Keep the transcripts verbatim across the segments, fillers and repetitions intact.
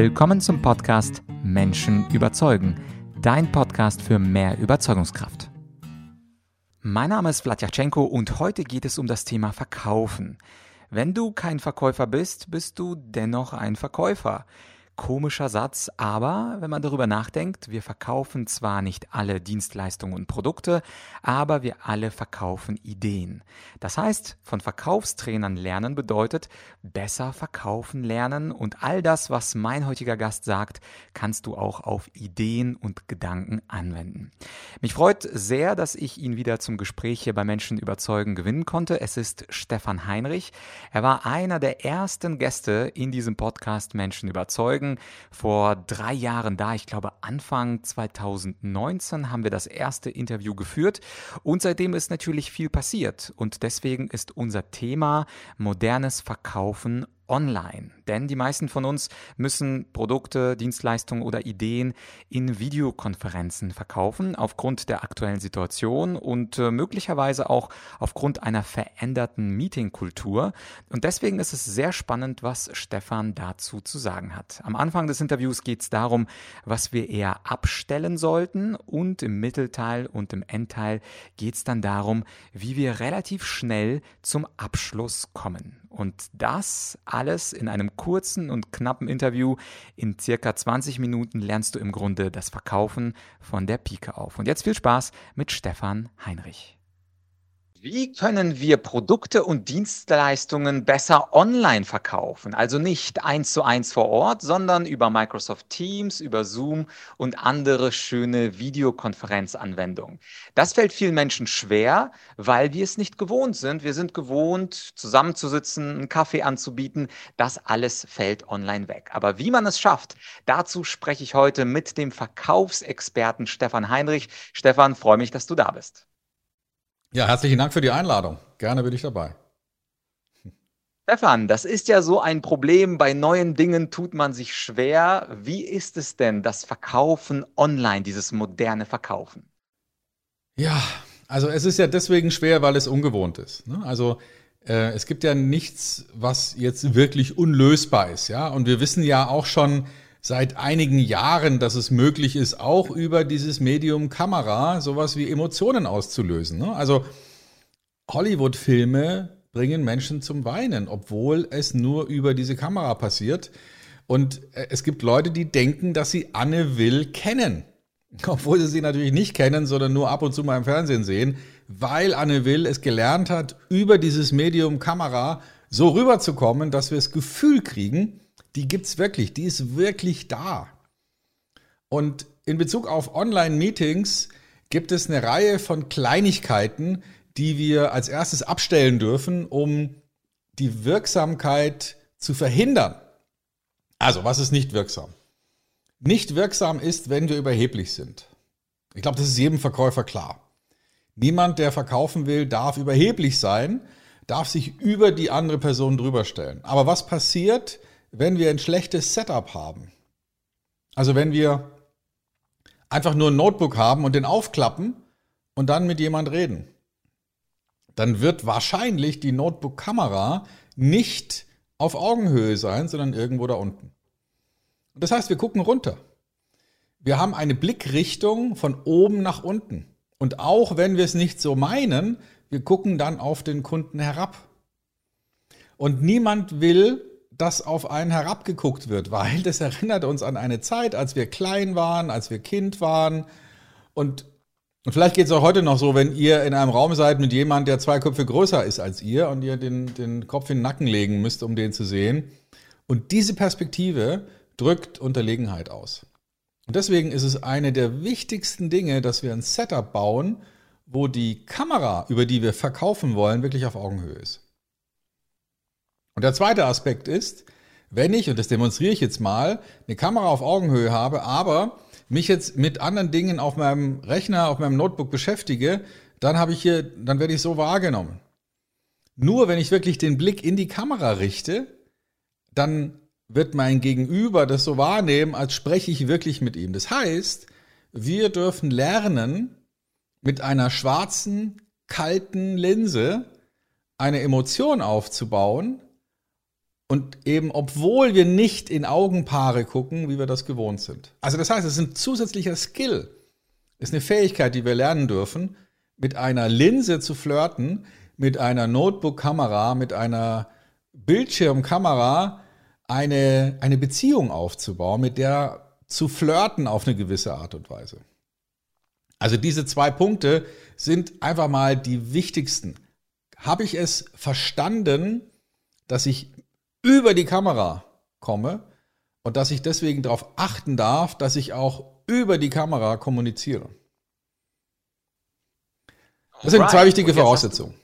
Willkommen zum Podcast Menschen überzeugen, dein Podcast für mehr Überzeugungskraft. Mein Name ist Vladyslavchenko und heute geht es um das Thema Verkaufen. Wenn du kein Verkäufer bist, bist du dennoch ein Verkäufer. Komischer Satz, aber wenn man darüber nachdenkt, wir verkaufen zwar nicht alle Dienstleistungen und Produkte, aber wir alle verkaufen Ideen. Das heißt, von Verkaufstrainern lernen bedeutet, besser verkaufen lernen und all das, was mein heutiger Gast sagt, kannst du auch auf Ideen und Gedanken anwenden. Mich freut sehr, dass ich ihn wieder zum Gespräch hier bei Menschen überzeugen gewinnen konnte. Es ist Stefan Heinrich. Er war einer der ersten Gäste in diesem Podcast Menschen überzeugen. Vor drei Jahren da, ich glaube Anfang zweitausendneunzehn, haben wir das erste Interview geführt und seitdem ist natürlich viel passiert und deswegen ist unser Thema modernes Verkaufen online. Denn die meisten von uns müssen Produkte, Dienstleistungen oder Ideen in Videokonferenzen verkaufen, aufgrund der aktuellen Situation und äh, möglicherweise auch aufgrund einer veränderten Meetingkultur. Und deswegen ist es sehr spannend, was Stefan dazu zu sagen hat. Am Anfang des Interviews geht es darum, was wir eher abstellen sollten, und im Mittelteil und im Endteil geht es dann darum, wie wir relativ schnell zum Abschluss kommen. Und das alles in einem kurzen und knappen Interview. In circa zwanzig Minuten lernst du im Grunde das Verkaufen von der Pike auf. Und jetzt viel Spaß mit Stefan Heinrich. Wie können wir Produkte und Dienstleistungen besser online verkaufen? Also nicht eins zu eins vor Ort, sondern über Microsoft Teams, über Zoom und andere schöne Videokonferenzanwendungen. Das fällt vielen Menschen schwer, weil wir es nicht gewohnt sind. Wir sind gewohnt, zusammenzusitzen, einen Kaffee anzubieten. Das alles fällt online weg. Aber wie man es schafft, dazu spreche ich heute mit dem Verkaufsexperten Stefan Heinrich. Stefan, freue mich, dass du da bist. Ja, herzlichen Dank für die Einladung. Gerne bin ich dabei. Stefan, das ist ja so ein Problem. Bei neuen Dingen tut man sich schwer. Wie ist es denn, das Verkaufen online, dieses moderne Verkaufen? Ja, also es ist ja deswegen schwer, weil es ungewohnt ist. Ne? Also äh, es gibt ja nichts, was jetzt wirklich unlösbar ist. Ja? Und wir wissen ja auch schon seit einigen Jahren, dass es möglich ist, auch über dieses Medium Kamera sowas wie Emotionen auszulösen. Ne? Also Hollywood-Filme bringen Menschen zum Weinen, obwohl es nur über diese Kamera passiert. Und es gibt Leute, die denken, dass sie Anne Will kennen, obwohl sie sie natürlich nicht kennen, sondern nur ab und zu mal im Fernsehen sehen, weil Anne Will es gelernt hat, über dieses Medium Kamera so rüberzukommen, dass wir das Gefühl kriegen, die gibt's wirklich, die ist wirklich da. Und in Bezug auf Online-Meetings gibt es eine Reihe von Kleinigkeiten, die wir als erstes abstellen dürfen, um die Wirksamkeit zu verhindern. Also, was ist nicht wirksam? Nicht wirksam ist, wenn wir überheblich sind. Ich glaube, das ist jedem Verkäufer klar. Niemand, der verkaufen will, darf überheblich sein, darf sich über die andere Person drüber stellen. Aber was passiert, wenn wir ein schlechtes Setup haben? Also wenn wir einfach nur ein Notebook haben und den aufklappen und dann mit jemand reden, dann wird wahrscheinlich die Notebook-Kamera nicht auf Augenhöhe sein, sondern irgendwo da unten. Und das heißt, wir gucken runter. Wir haben eine Blickrichtung von oben nach unten. Und auch wenn wir es nicht so meinen, wir gucken dann auf den Kunden herab. Und niemand will, dass auf einen herabgeguckt wird, weil das erinnert uns an eine Zeit, als wir klein waren, als wir Kind waren. Und, und vielleicht geht es auch heute noch so, wenn ihr in einem Raum seid mit jemandem, der zwei Köpfe größer ist als ihr und ihr den, den Kopf in den Nacken legen müsst, um den zu sehen. Und diese Perspektive drückt Unterlegenheit aus. Und deswegen ist es eine der wichtigsten Dinge, dass wir ein Setup bauen, wo die Kamera, über die wir verkaufen wollen, wirklich auf Augenhöhe ist. Und der zweite Aspekt ist, wenn ich, und das demonstriere ich jetzt mal, eine Kamera auf Augenhöhe habe, aber mich jetzt mit anderen Dingen auf meinem Rechner, auf meinem Notebook beschäftige, dann habe ich hier, dann werde ich so wahrgenommen. Nur wenn ich wirklich den Blick in die Kamera richte, dann wird mein Gegenüber das so wahrnehmen, als spreche ich wirklich mit ihm. Das heißt, wir dürfen lernen, mit einer schwarzen, kalten Linse eine Emotion aufzubauen, Und eben, obwohl wir nicht in Augenpaare gucken, wie wir das gewohnt sind. Also das heißt, es ist ein zusätzlicher Skill. Es ist eine Fähigkeit, die wir lernen dürfen, mit einer Linse zu flirten, mit einer Notebook-Kamera, mit einer Bildschirmkamera eine, eine Beziehung aufzubauen, mit der zu flirten auf eine gewisse Art und Weise. Also diese zwei Punkte sind einfach mal die wichtigsten. Habe ich es verstanden, dass ich über die Kamera komme und dass ich deswegen darauf achten darf, dass ich auch über die Kamera kommuniziere? Das sind zwei wichtige Voraussetzungen.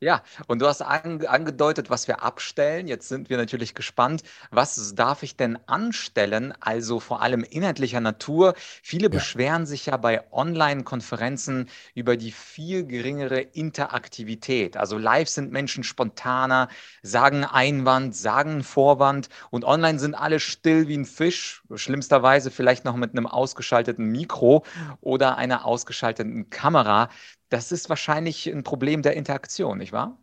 Ja, und du hast an, angedeutet, was wir abstellen. Jetzt sind wir natürlich gespannt, was darf ich denn anstellen, also vor allem inhaltlicher Natur. Viele ja. beschweren sich ja bei Online-Konferenzen über die viel geringere Interaktivität. Also live sind Menschen spontaner, sagen Einwand, sagen Vorwand, und online sind alle still wie ein Fisch, schlimmsterweise vielleicht noch mit einem ausgeschalteten Mikro oder einer ausgeschalteten Kamera. Das ist wahrscheinlich ein Problem der Interaktion, nicht wahr?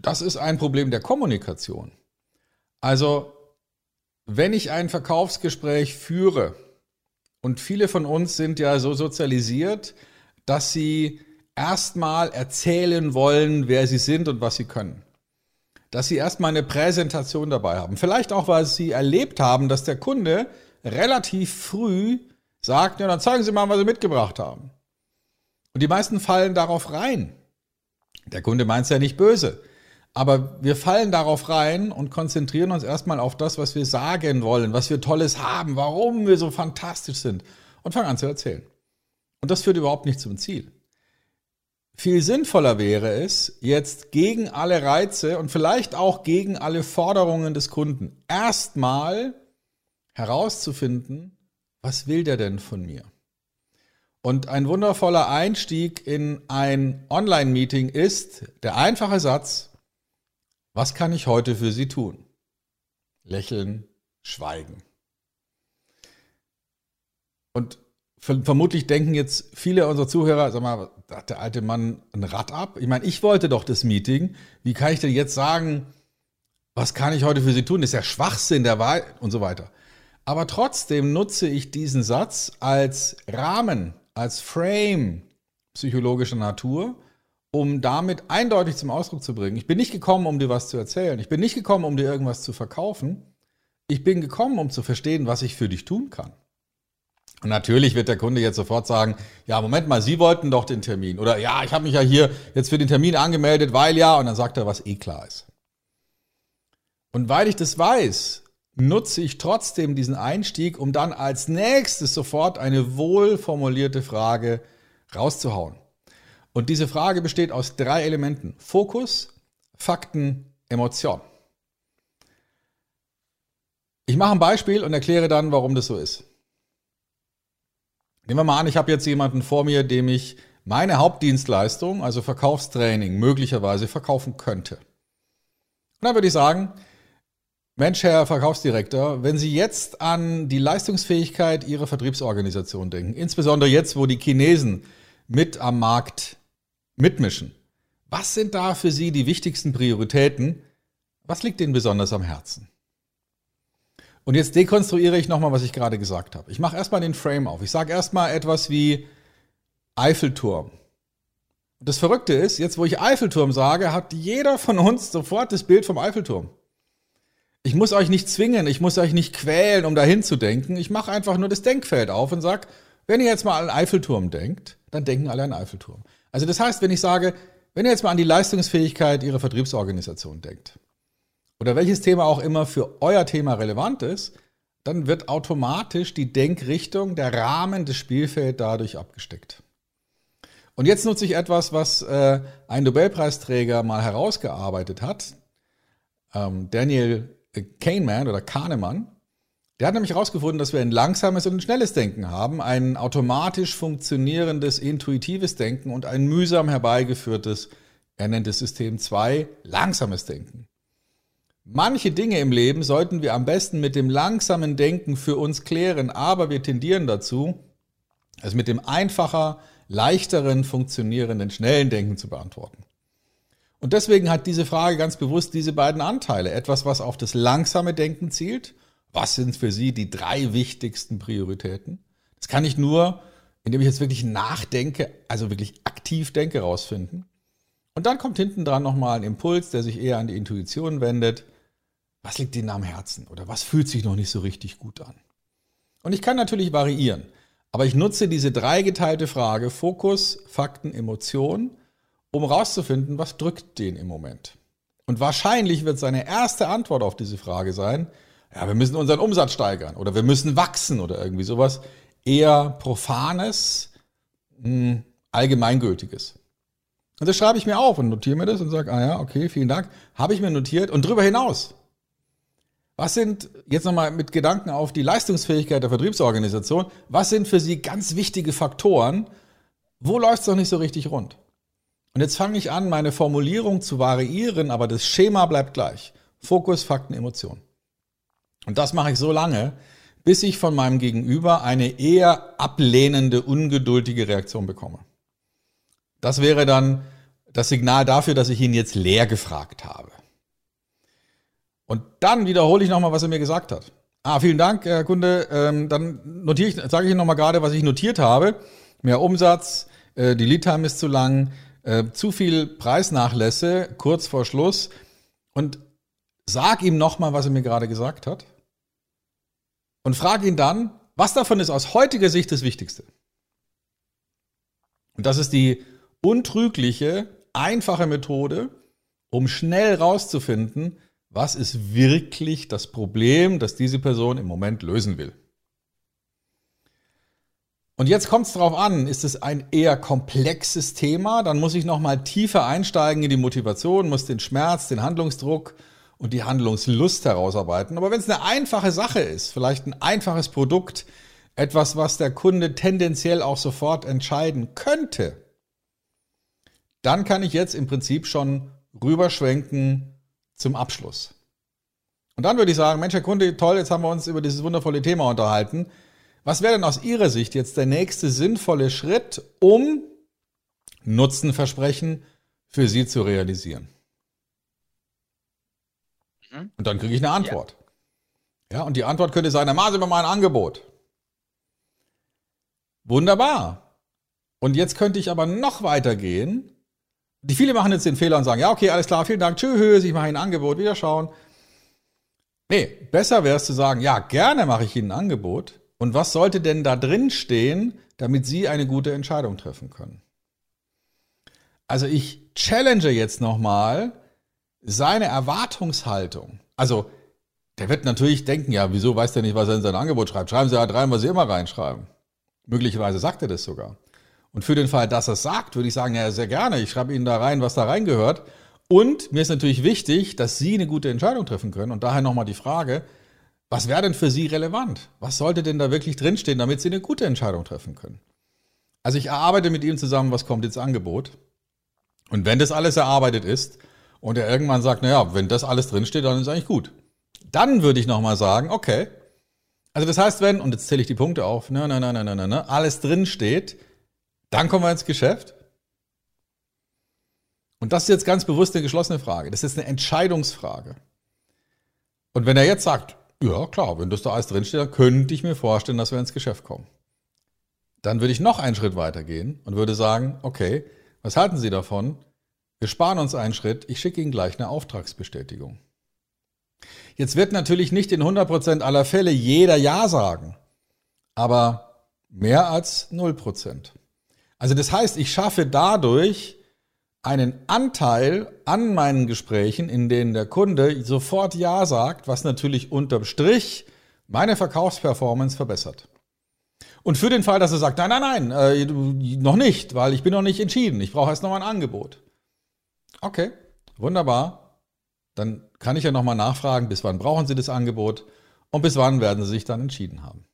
Das ist ein Problem der Kommunikation. Also, wenn ich ein Verkaufsgespräch führe, und viele von uns sind ja so sozialisiert, dass sie erstmal erzählen wollen, wer sie sind und was sie können. Dass sie erstmal eine Präsentation dabei haben. Vielleicht auch, weil sie erlebt haben, dass der Kunde relativ früh sagt, ja, dann zeigen Sie mal, was Sie mitgebracht haben. Und die meisten fallen darauf rein. Der Kunde meint es ja nicht böse. Aber wir fallen darauf rein und konzentrieren uns erstmal auf das, was wir sagen wollen, was wir Tolles haben, warum wir so fantastisch sind, und fangen an zu erzählen. Und das führt überhaupt nicht zum Ziel. Viel sinnvoller wäre es, jetzt gegen alle Reize und vielleicht auch gegen alle Forderungen des Kunden erstmal herauszufinden, was will der denn von mir? Und ein wundervoller Einstieg in ein Online-Meeting ist der einfache Satz: Was kann ich heute für Sie tun? Lächeln, schweigen. Und vermutlich denken jetzt viele unserer Zuhörer, sag mal, da hat der alte Mann ein Rad ab? Ich meine, ich wollte doch das Meeting. Wie kann ich denn jetzt sagen, was kann ich heute für Sie tun? Das ist ja Schwachsinn der Wahl und so weiter. Aber trotzdem nutze ich diesen Satz als Rahmen, als Frame psychologischer Natur, um damit eindeutig zum Ausdruck zu bringen: Ich bin nicht gekommen, um dir was zu erzählen. Ich bin nicht gekommen, um dir irgendwas zu verkaufen. Ich bin gekommen, um zu verstehen, was ich für dich tun kann. Und natürlich wird der Kunde jetzt sofort sagen: Ja, Moment mal, Sie wollten doch den Termin. Oder ja, ich habe mich ja hier jetzt für den Termin angemeldet, weil ja. Und dann sagt er, was eh klar ist. Und weil ich das weiß, nutze ich trotzdem diesen Einstieg, um dann als nächstes sofort eine wohlformulierte Frage rauszuhauen. Und diese Frage besteht aus drei Elementen: Fokus, Fakten, Emotion. Ich mache ein Beispiel und erkläre dann, warum das so ist. Nehmen wir mal an, ich habe jetzt jemanden vor mir, dem ich meine Hauptdienstleistung, also Verkaufstraining, möglicherweise verkaufen könnte. Und dann würde ich sagen: Mensch, Herr Verkaufsdirektor, wenn Sie jetzt an die Leistungsfähigkeit Ihrer Vertriebsorganisation denken, insbesondere jetzt, wo die Chinesen mit am Markt mitmischen, was sind da für Sie die wichtigsten Prioritäten? Was liegt Ihnen besonders am Herzen? Und jetzt dekonstruiere ich nochmal, was ich gerade gesagt habe. Ich mache erstmal den Frame auf. Ich sage erstmal etwas wie Eiffelturm. Und das Verrückte ist, jetzt wo ich Eiffelturm sage, hat jeder von uns sofort das Bild vom Eiffelturm. Ich muss euch nicht zwingen, ich muss euch nicht quälen, um dahin zu denken. Ich mache einfach nur das Denkfeld auf und sage, wenn ihr jetzt mal an Eiffelturm denkt, dann denken alle an Eiffelturm. Also das heißt, wenn ich sage, wenn ihr jetzt mal an die Leistungsfähigkeit Ihrer Vertriebsorganisation denkt oder welches Thema auch immer für euer Thema relevant ist, dann wird automatisch die Denkrichtung, der Rahmen, des Spielfelds dadurch abgesteckt. Und jetzt nutze ich etwas, was äh, ein Nobelpreisträger mal herausgearbeitet hat, ähm, Daniel Kahneman oder Kahneman, der hat nämlich herausgefunden, dass wir ein langsames und ein schnelles Denken haben, ein automatisch funktionierendes, intuitives Denken und ein mühsam herbeigeführtes, er nennt es System zwei, langsames Denken. Manche Dinge im Leben sollten wir am besten mit dem langsamen Denken für uns klären, aber wir tendieren dazu, es mit dem einfacher, leichteren, funktionierenden, schnellen Denken zu beantworten. Und deswegen hat diese Frage ganz bewusst diese beiden Anteile. Etwas, was auf das langsame Denken zielt. Was sind für Sie die drei wichtigsten Prioritäten? Das kann ich nur, indem ich jetzt wirklich nachdenke, also wirklich aktiv denke, rausfinden. Und dann kommt hinten dran nochmal ein Impuls, der sich eher an die Intuition wendet. Was liegt Ihnen am Herzen? Oder was fühlt sich noch nicht so richtig gut an? Und ich kann natürlich variieren. Aber ich nutze diese dreigeteilte Frage, Fokus, Fakten, Emotion, um rauszufinden, was drückt den im Moment. Und wahrscheinlich wird seine erste Antwort auf diese Frage sein, ja, wir müssen unseren Umsatz steigern oder wir müssen wachsen oder irgendwie sowas. Eher Profanes, mh, Allgemeingültiges. Und das schreibe ich mir auf und notiere mir das und sage, ah ja, okay, vielen Dank, habe ich mir notiert. Und darüber hinaus, was sind, jetzt nochmal mit Gedanken auf die Leistungsfähigkeit der Vertriebsorganisation, was sind für Sie ganz wichtige Faktoren, wo läuft es noch nicht so richtig rund? Und jetzt fange ich an, meine Formulierung zu variieren, aber das Schema bleibt gleich. Fokus, Fakten, Emotionen. Und das mache ich so lange, bis ich von meinem Gegenüber eine eher ablehnende, ungeduldige Reaktion bekomme. Das wäre dann das Signal dafür, dass ich ihn jetzt leer gefragt habe. Und dann wiederhole ich nochmal, was er mir gesagt hat. Ah, vielen Dank, Herr Kunde. Ähm, dann notiere ich, sage ich Ihnen nochmal gerade, was ich notiert habe. Mehr Umsatz, äh, die Leadtime ist zu lang, äh, zu viel Preisnachlässe, kurz vor Schluss. Und sag ihm nochmal, was er mir gerade gesagt hat. Und frag ihn dann, was davon ist aus heutiger Sicht das Wichtigste? Und das ist die untrügliche, einfache Methode, um schnell rauszufinden, was ist wirklich das Problem, das diese Person im Moment lösen will. Und jetzt kommt es darauf an, ist es ein eher komplexes Thema, dann muss ich nochmal tiefer einsteigen in die Motivation, muss den Schmerz, den Handlungsdruck und die Handlungslust herausarbeiten. Aber wenn es eine einfache Sache ist, vielleicht ein einfaches Produkt, etwas, was der Kunde tendenziell auch sofort entscheiden könnte, dann kann ich jetzt im Prinzip schon rüberschwenken zum Abschluss. Und dann würde ich sagen, Mensch, Herr Kunde, toll, jetzt haben wir uns über dieses wundervolle Thema unterhalten. Was wäre denn aus Ihrer Sicht jetzt der nächste sinnvolle Schritt, um Nutzenversprechen für Sie zu realisieren? Und dann kriege ich eine Antwort. Ja. ja, und die Antwort könnte sein, dann über mein Angebot. Wunderbar. Und jetzt könnte ich aber noch weiter gehen. Die viele machen jetzt den Fehler und sagen, ja, okay, alles klar, vielen Dank, tschüss, ich mache Ihnen ein Angebot, wieder schauen. Nee, besser wäre es zu sagen, ja, gerne mache ich Ihnen ein Angebot. Und was sollte denn da drin stehen, damit Sie eine gute Entscheidung treffen können? Also ich challenge jetzt nochmal seine Erwartungshaltung. Also der wird natürlich denken, ja, wieso weiß der nicht, was er in sein Angebot schreibt? Schreiben Sie halt rein, was Sie immer reinschreiben. Möglicherweise sagt er das sogar. Und für den Fall, dass er es sagt, würde ich sagen, ja, sehr gerne, ich schreibe Ihnen da rein, was da reingehört. Und mir ist natürlich wichtig, dass Sie eine gute Entscheidung treffen können. Und daher nochmal die Frage, was wäre denn für Sie relevant? Was sollte denn da wirklich drinstehen, damit Sie eine gute Entscheidung treffen können? Also ich erarbeite mit ihm zusammen, was kommt ins Angebot. Und wenn das alles erarbeitet ist, und er irgendwann sagt, naja, wenn das alles drinsteht, dann ist eigentlich gut. Dann würde ich nochmal sagen, okay. Also das heißt, wenn, und jetzt zähle ich die Punkte auf, ne, ne, ne, ne, ne, ne, alles drinsteht, dann kommen wir ins Geschäft. Und das ist jetzt ganz bewusst eine geschlossene Frage. Das ist eine Entscheidungsfrage. Und wenn er jetzt sagt, ja klar, wenn das da alles drinsteht, dann könnte ich mir vorstellen, dass wir ins Geschäft kommen. Dann würde ich noch einen Schritt weiter gehen und würde sagen, okay, was halten Sie davon? Wir sparen uns einen Schritt, ich schicke Ihnen gleich eine Auftragsbestätigung. Jetzt wird natürlich nicht in hundert Prozent aller Fälle jeder Ja sagen, aber mehr als null Prozent. Also das heißt, ich schaffe dadurch einen Anteil an meinen Gesprächen, in denen der Kunde sofort Ja sagt, was natürlich unterm Strich meine Verkaufsperformance verbessert. Und für den Fall, dass er sagt, nein, nein, nein, äh, noch nicht, weil ich bin noch nicht entschieden, ich brauche erst noch mal ein Angebot. Okay, wunderbar. Dann kann ich ja nochmal nachfragen, bis wann brauchen Sie das Angebot und bis wann werden Sie sich dann entschieden haben.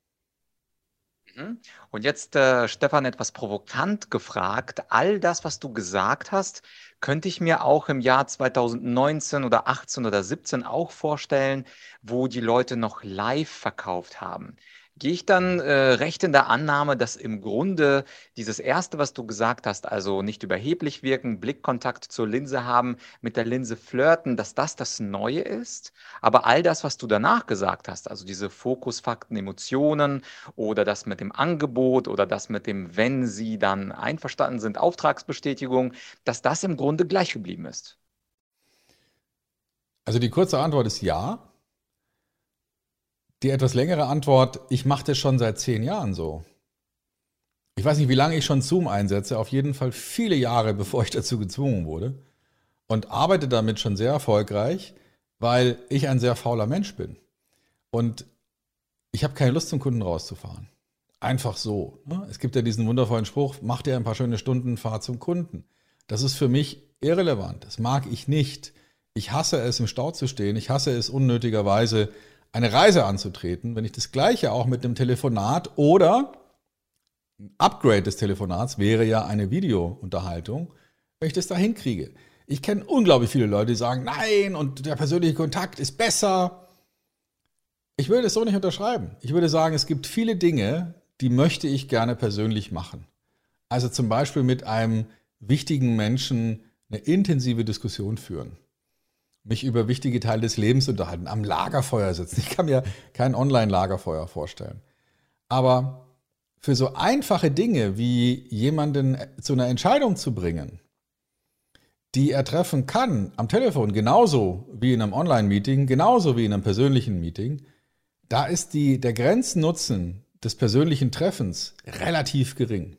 Und jetzt, äh, Stefan, etwas provokant gefragt. All das, was du gesagt hast, könnte ich mir auch im Jahr zweitausendneunzehn oder achtzehn oder siebzehn auch vorstellen, wo die Leute noch live verkauft haben. gehe ich dann äh, recht in der Annahme, dass im Grunde dieses Erste, was du gesagt hast, also nicht überheblich wirken, Blickkontakt zur Linse haben, mit der Linse flirten, dass das das Neue ist. Aber all das, was du danach gesagt hast, also diese Fokus, Fakten, Emotionen oder das mit dem Angebot oder das mit dem, wenn sie dann einverstanden sind, Auftragsbestätigung, dass das im Grunde gleich geblieben ist. Also die kurze Antwort ist ja. Die etwas längere Antwort, ich mache das schon seit zehn Jahren so. Ich weiß nicht, wie lange ich schon Zoom einsetze, auf jeden Fall viele Jahre, bevor ich dazu gezwungen wurde, und arbeite damit schon sehr erfolgreich, weil ich ein sehr fauler Mensch bin. Und ich habe keine Lust, zum Kunden rauszufahren. Einfach so. Es gibt ja diesen wundervollen Spruch, mach dir ein paar schöne Stunden, fahr zum Kunden. Das ist für mich irrelevant. Das mag ich nicht. Ich hasse es, im Stau zu stehen. Ich hasse es, unnötigerweise eine Reise anzutreten, wenn ich das Gleiche auch mit einem Telefonat oder ein Upgrade des Telefonats wäre ja eine Videounterhaltung, wenn ich das da hinkriege. Ich kenne unglaublich viele Leute, die sagen, nein, und der persönliche Kontakt ist besser. Ich würde es so nicht unterschreiben. Ich würde sagen, es gibt viele Dinge, die möchte ich gerne persönlich machen. Also zum Beispiel mit einem wichtigen Menschen eine intensive Diskussion führen. Mich über wichtige Teile des Lebens unterhalten, am Lagerfeuer sitzen. Ich kann mir kein Online-Lagerfeuer vorstellen. Aber für so einfache Dinge wie jemanden zu einer Entscheidung zu bringen, die er treffen kann am Telefon, genauso wie in einem Online-Meeting, genauso wie in einem persönlichen Meeting, da ist die, der Grenznutzen des persönlichen Treffens relativ gering.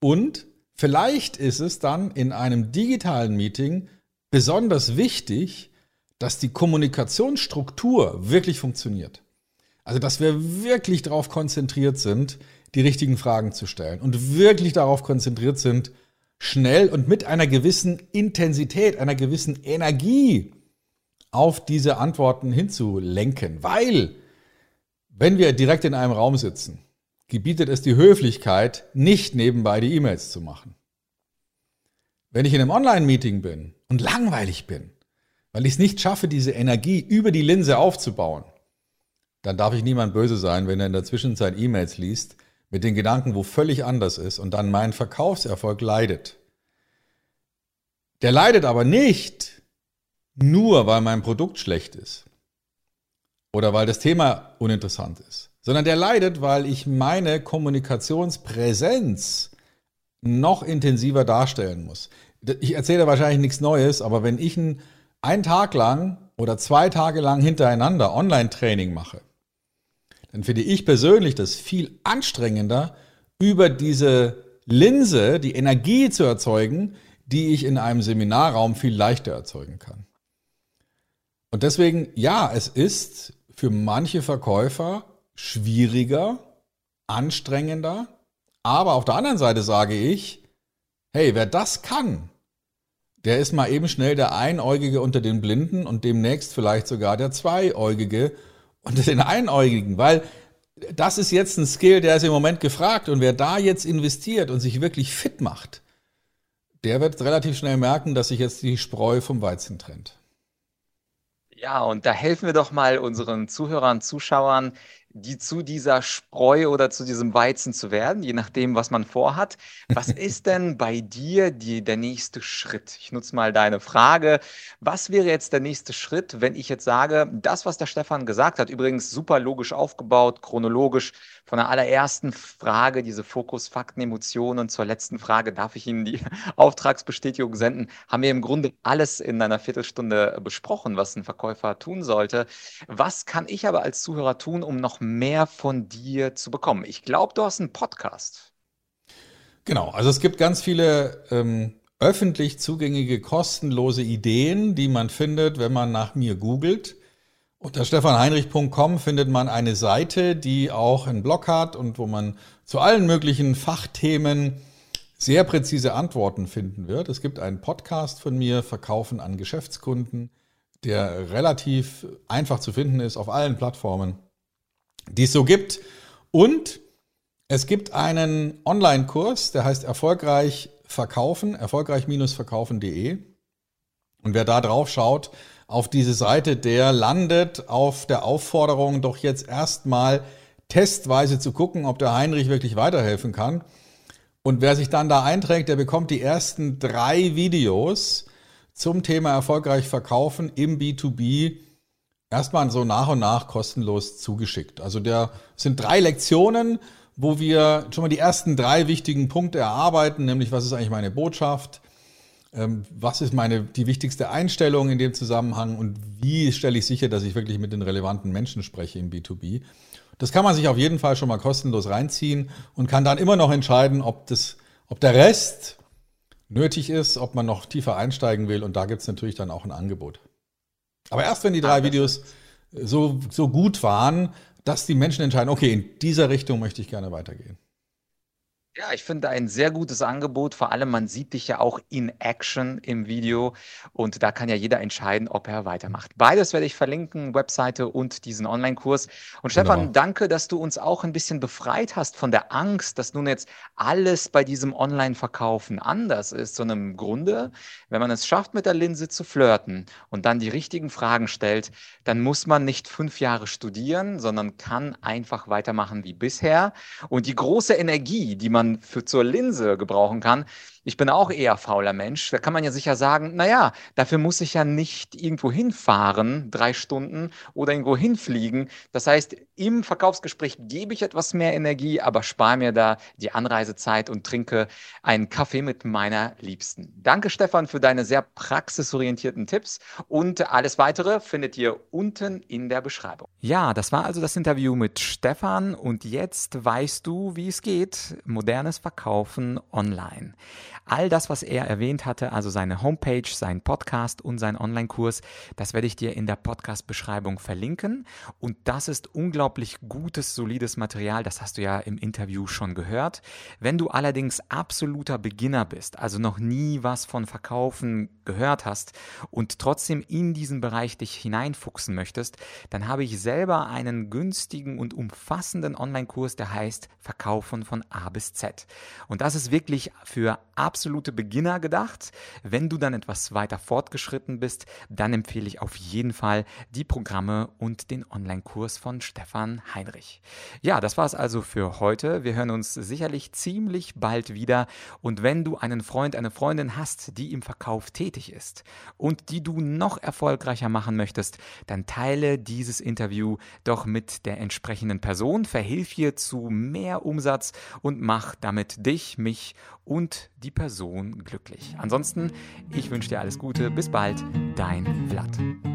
Und vielleicht ist es dann in einem digitalen Meeting besonders wichtig, dass die Kommunikationsstruktur wirklich funktioniert. Also, dass wir wirklich darauf konzentriert sind, die richtigen Fragen zu stellen und wirklich darauf konzentriert sind, schnell und mit einer gewissen Intensität, einer gewissen Energie auf diese Antworten hinzulenken. Weil, wenn wir direkt in einem Raum sitzen, gebietet es die Höflichkeit, nicht nebenbei die E-Mails zu machen. Wenn ich in einem Online-Meeting bin und langweilig bin, weil ich es nicht schaffe, diese Energie über die Linse aufzubauen, dann darf ich niemand böse sein, wenn er in der Zwischenzeit E-Mails liest mit den Gedanken, wo völlig anders ist und dann mein Verkaufserfolg leidet. Der leidet aber nicht nur, weil mein Produkt schlecht ist oder weil das Thema uninteressant ist, sondern der leidet, weil ich meine Kommunikationspräsenz noch intensiver darstellen muss. Ich erzähle wahrscheinlich nichts Neues, aber wenn ich einen Tag lang oder zwei Tage lang hintereinander Online-Training mache, dann finde ich persönlich das viel anstrengender, über diese Linse die Energie zu erzeugen, die ich in einem Seminarraum viel leichter erzeugen kann. Und deswegen, ja, es ist für manche Verkäufer schwieriger, anstrengender, aber auf der anderen Seite sage ich, hey, wer das kann, der ist mal eben schnell der Einäugige unter den Blinden und demnächst vielleicht sogar der Zweiäugige unter den Einäugigen, weil das ist jetzt ein Skill, der ist im Moment gefragt, und wer da jetzt investiert und sich wirklich fit macht, der wird relativ schnell merken, dass sich jetzt die Spreu vom Weizen trennt. Ja, und da helfen wir doch mal unseren Zuhörern, Zuschauern, die zu dieser Spreu oder zu diesem Weizen zu werden, je nachdem, was man vorhat. Was ist denn bei dir die, der nächste Schritt? Ich nutze mal deine Frage. Was wäre jetzt der nächste Schritt, wenn ich jetzt sage, das, was der Stefan gesagt hat, übrigens super logisch aufgebaut, chronologisch, von der allerersten Frage, diese Fokus, Fakten, Emotionen, zur letzten Frage, darf ich Ihnen die Auftragsbestätigung senden, haben wir im Grunde alles in einer Viertelstunde besprochen, was ein Verkäufer tun sollte. Was kann ich aber als Zuhörer tun, um noch mehr von dir zu bekommen? Ich glaube, du hast einen Podcast. Genau, also es gibt ganz viele ähm, öffentlich zugängige, kostenlose Ideen, die man findet, wenn man nach mir googelt. Unter stefan heinrich punkt com findet man eine Seite, die auch einen Blog hat und wo man zu allen möglichen Fachthemen sehr präzise Antworten finden wird. Es gibt einen Podcast von mir, Verkaufen an Geschäftskunden, der relativ einfach zu finden ist auf allen Plattformen, die es so gibt. Und es gibt einen Online-Kurs, der heißt erfolgreich verkaufen, erfolgreich Bindestrich verkaufen Punkt de. Und wer da drauf schaut, auf diese Seite, der landet auf der Aufforderung, doch jetzt erstmal testweise zu gucken, ob der Heinrich wirklich weiterhelfen kann. Und wer sich dann da einträgt, der bekommt die ersten drei Videos zum Thema erfolgreich verkaufen im B zwei B erstmal so nach und nach kostenlos zugeschickt. Also da sind drei Lektionen, wo wir schon mal die ersten drei wichtigen Punkte erarbeiten, nämlich was ist eigentlich meine Botschaft, was ist meine, die wichtigste Einstellung in dem Zusammenhang und wie stelle ich sicher, dass ich wirklich mit den relevanten Menschen spreche im B zwei B. Das kann man sich auf jeden Fall schon mal kostenlos reinziehen und kann dann immer noch entscheiden, ob das, ob der Rest nötig ist, ob man noch tiefer einsteigen will. Und da gibt es natürlich dann auch ein Angebot. Aber erst wenn die drei Videos so, so gut waren, dass die Menschen entscheiden, okay, in dieser Richtung möchte ich gerne weitergehen. Ja, ich finde ein sehr gutes Angebot. Vor allem, man sieht dich ja auch in Action im Video und da kann ja jeder entscheiden, ob er weitermacht. Beides werde ich verlinken, Webseite und diesen Online-Kurs. Und Stefan, genau. Danke, dass du uns auch ein bisschen befreit hast von der Angst, dass nun jetzt alles bei diesem Online-Verkaufen anders ist, sondern im Grunde, wenn man es schafft, mit der Linse zu flirten und dann die richtigen Fragen stellt, dann muss man nicht fünf Jahre studieren, sondern kann einfach weitermachen wie bisher. Und die große Energie, die man für zur Linse gebrauchen kann. Ich bin auch eher fauler Mensch. Da kann man ja sicher sagen, naja, dafür muss ich ja nicht irgendwo hinfahren, drei Stunden oder irgendwo hinfliegen. Das heißt, im Verkaufsgespräch gebe ich etwas mehr Energie, aber spare mir da die Anreisezeit und trinke einen Kaffee mit meiner Liebsten. Danke, Stefan, für deine sehr praxisorientierten Tipps und alles Weitere findet ihr unten in der Beschreibung. Ja, das war also das Interview mit Stefan und jetzt weißt du, wie es geht. Modernes Verkaufen online. All das, was er erwähnt hatte, also seine Homepage, sein Podcast und sein Online-Kurs, das werde ich dir in der Podcast-Beschreibung verlinken. Und das ist unglaublich gutes, solides Material. Das hast du ja im Interview schon gehört. Wenn du allerdings absoluter Beginner bist, also noch nie was von Verkaufen gehört hast und trotzdem in diesen Bereich dich hineinfuchsen möchtest, dann habe ich selber einen günstigen und umfassenden Online-Kurs, der heißt Verkaufen von A bis Z. Und das ist wirklich für absolute Beginner gedacht. Wenn du dann etwas weiter fortgeschritten bist, dann empfehle ich auf jeden Fall die Programme und den Online-Kurs von Stefan Heinrich. Ja, das war es also für heute. Wir hören uns sicherlich ziemlich bald wieder. Und wenn du einen Freund, eine Freundin hast, die im Verkauf tätig ist und die du noch erfolgreicher machen möchtest, dann teile dieses Interview doch mit der entsprechenden Person, verhilf ihr zu mehr Umsatz und mach damit dich, mich und die Person glücklich. Ansonsten, ich wünsche dir alles Gute. Bis bald, dein Vlad.